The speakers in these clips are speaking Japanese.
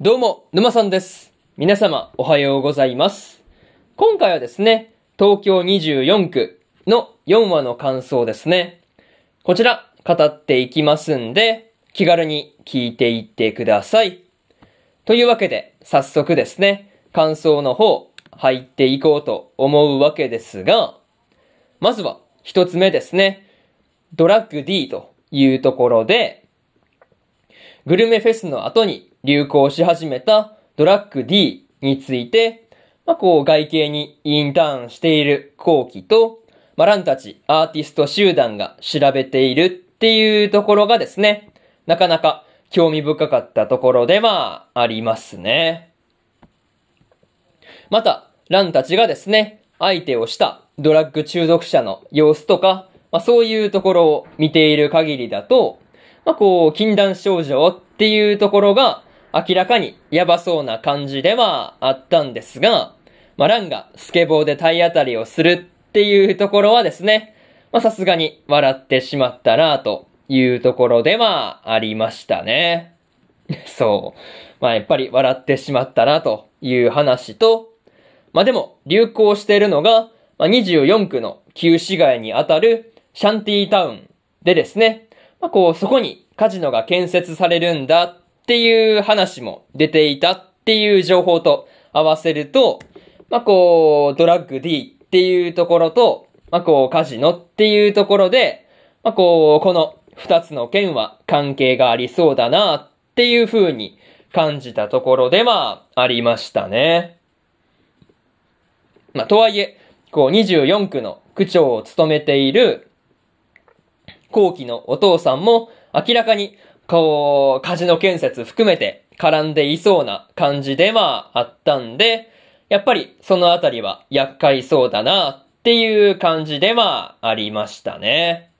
どうも、沼さんです。皆様、おはようございます。今回はですね、東京24区の4話の感想ですね。こちら、語っていきますんで、気軽に聞いていってください。というわけで、早速ですね、感想の方、入っていこうと思うわけですが、まずは、一つ目ですね、ドラッグ D というところで、グルメフェスの後に、流行し始めたドラッグ D について、外形にインターンしている後期と、ランたちアーティスト集団が調べているっていうところがですね、なかなか興味深かったところではありますね。また、ランたちがですね、相手をしたドラッグ中毒者の様子とか、そういうところを見ている限りだと、禁断症状っていうところが、明らかにやばそうな感じではあったんですが、ランがスケボーで体当たりをするっていうところはですね、さすがに笑ってしまったなというところではありましたね。そう。やっぱり笑ってしまったなという話と、でも流行しているのが、24区の旧市街にあたるシャンティータウンでですね、そこにカジノが建設されるんだっていう話も出ていたっていう情報と合わせると、ドラッグ D っていうところと、カジノっていうところで、この二つの件は関係がありそうだなっていう風に感じたところではありましたね。とはいえ、24区の区長を務めている、後期のお父さんも明らかにカジノ建設含めて絡んでいそうな感じではあったんで、やっぱりそのあたりは厄介そうだなっていう感じではありましたね。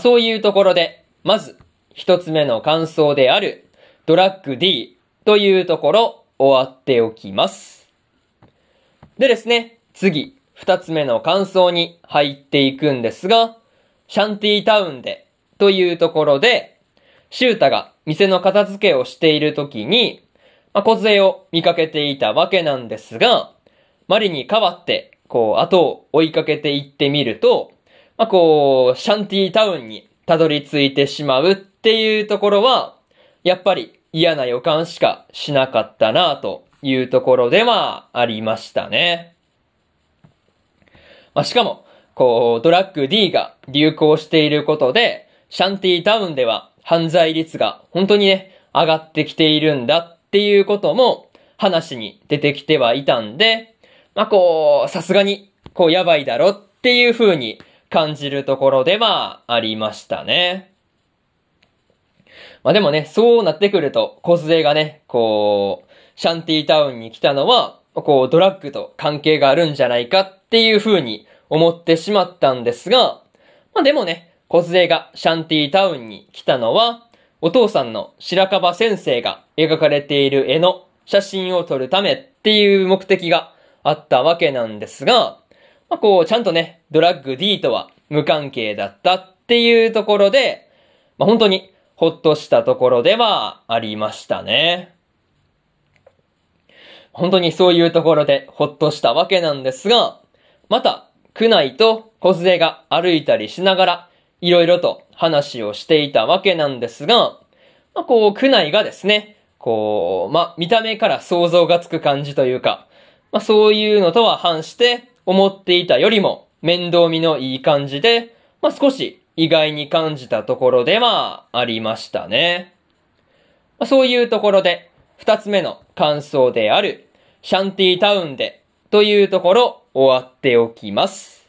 そういうところで、まず一つ目の感想であるドラッグ D というところ終わっておきます。でですね、次二つ目の感想に入っていくんですが、シャンティータウンでというところで、シュータが店の片付けをしているときに、小杖を見かけていたわけなんですが、マリに代わって、後を追いかけていってみると、シャンティータウンにたどり着いてしまうっていうところは、やっぱり嫌な予感しかしなかったなというところではありましたね。しかも、ドラッグ D が流行していることで、シャンティータウンでは犯罪率が本当にね、上がってきているんだっていうことも話に出てきてはいたんで、さすがに、やばいだろっていう風に感じるところではありましたね。でもね、そうなってくると、小杖がね、シャンティータウンに来たのは、ドラッグと関係があるんじゃないかっていう風に思ってしまったんですが、でもね、小杖がシャンティータウンに来たのは、お父さんの白樺先生が描かれている絵の写真を撮るためっていう目的があったわけなんですが、ちゃんとね、ドラッグ D とは無関係だったっていうところで、本当にほっとしたところではありましたね。本当にそういうところでほっとしたわけなんですが、また、区内と小杖が歩いたりしながら、いろいろと話をしていたわけなんですが、区内がですね、見た目から想像がつく感じというか、そういうのとは反して、思っていたよりも面倒見のいい感じで、少し意外に感じたところではありましたね。そういうところで、二つ目の感想である、シャンティータウンで、というところ、終わっておきます。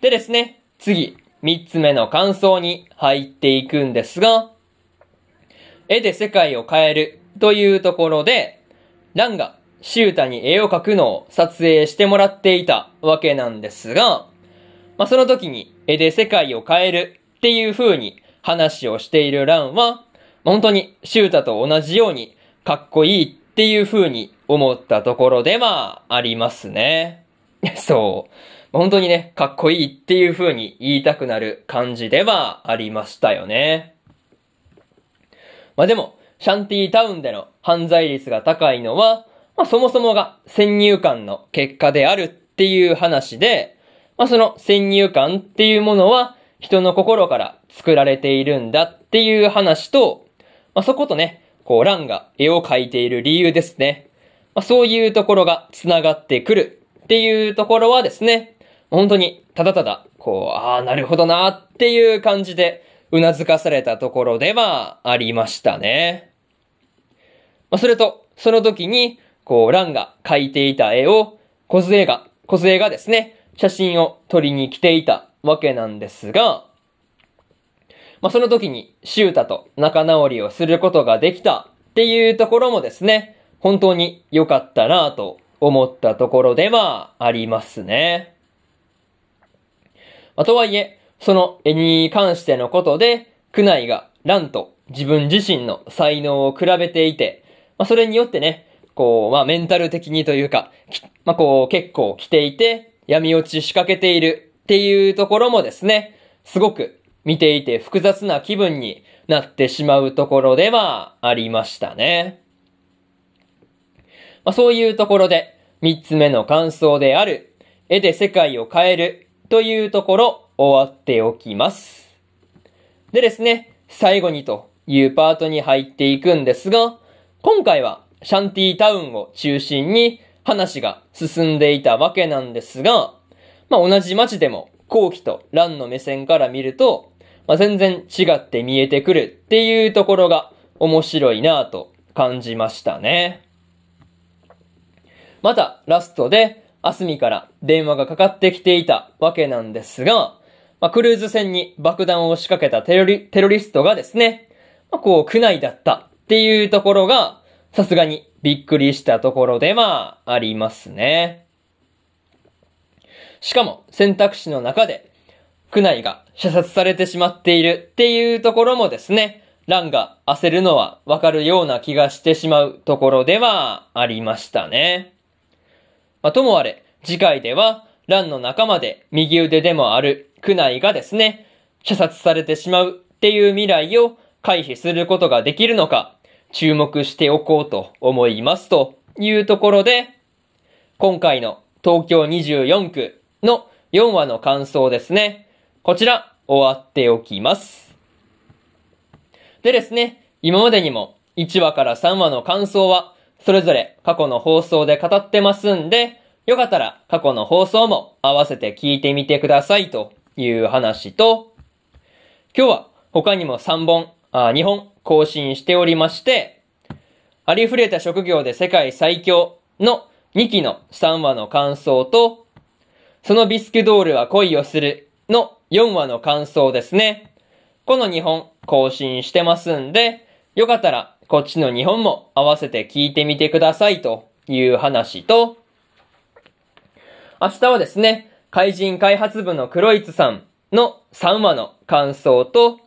でですね、次。3つ目の感想に入っていくんですが、絵で世界を変えるというところで、ランがシュータに絵を描くのを撮影してもらっていたわけなんですが、その時に絵で世界を変えるっていう風に話をしているランは、本当にシュータと同じようにかっこいいっていう風に思ったところではありますね。そう。本当にね、かっこいいっていう風に言いたくなる感じではありましたよね。でも、シャンティータウンでの犯罪率が高いのは、そもそもが先入観の結果であるっていう話で、その先入観っていうものは人の心から作られているんだっていう話と、そことね、ランが絵を描いている理由ですね。そういうところが繋がってくるっていうところはですね、本当にただただ、なるほどなっていう感じで、うなずかされたところではありましたね。それと、その時に、ランが描いていた絵を、小杖がですね、写真を撮りに来ていたわけなんですが、その時に、シュータと仲直りをすることができたっていうところもですね、本当に良かったなぁと思ったところではありますね。とはいえ、その絵に関してのことで、クナイがランと自分自身の才能を比べていて、それによってね、メンタル的にというか、結構来ていて、闇落ち仕掛けているっていうところもですね、すごく見ていて複雑な気分になってしまうところではありましたね。そういうところで、3つ目の感想である、絵で世界を変えるというところ、終わっておきます。でですね、最後にというパートに入っていくんですが、今回はシャンティタウンを中心に話が進んでいたわけなんですが、同じ街でもコウキとランの目線から見ると、全然違って見えてくるっていうところが面白いなぁと感じましたね。またラストでアスミから電話がかかってきていたわけなんですが、クルーズ船に爆弾を仕掛けたテロリストがですね、クナイだったっていうところが、さすがにびっくりしたところではありますね。しかも選択肢の中で、クナイが射殺されてしまっているっていうところもですね、ランが焦るのはわかるような気がしてしまうところではありましたね。ともあれ、次回では、ランの仲間で右腕でもあるクナイがですね、射殺されてしまうっていう未来を回避することができるのか、注目しておこうと思いますというところで、今回の東京24区の4話の感想ですね。こちら、終わっておきます。でですね、今までにも1話から3話の感想は、それぞれ過去の放送で語ってますんで、よかったら過去の放送も合わせて聞いてみてくださいという話と、今日は他にも2本更新しておりまして、ありふれた職業で世界最強の2期の3話の感想と、そのビスクドールは恋をするの4話の感想ですね。この2本更新してますんで、よかったらこっちの2本も合わせて聞いてみてくださいという話と、明日はですね、怪人開発部のクロイツさんの3話の感想と、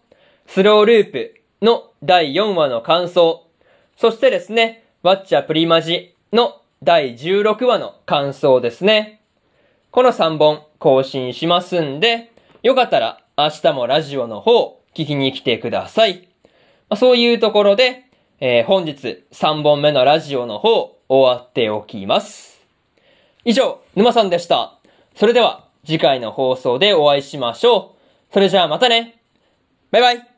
スローループの第4話の感想、そしてですね、ワッチャプリマジの第16話の感想ですね。この3本更新しますんで、よかったら明日もラジオの方聞きに来てください。そういうところで、本日3本目のラジオの方終わっておきます。以上、沼さんでした。それでは次回の放送でお会いしましょう。それじゃあまたね。バイバイ。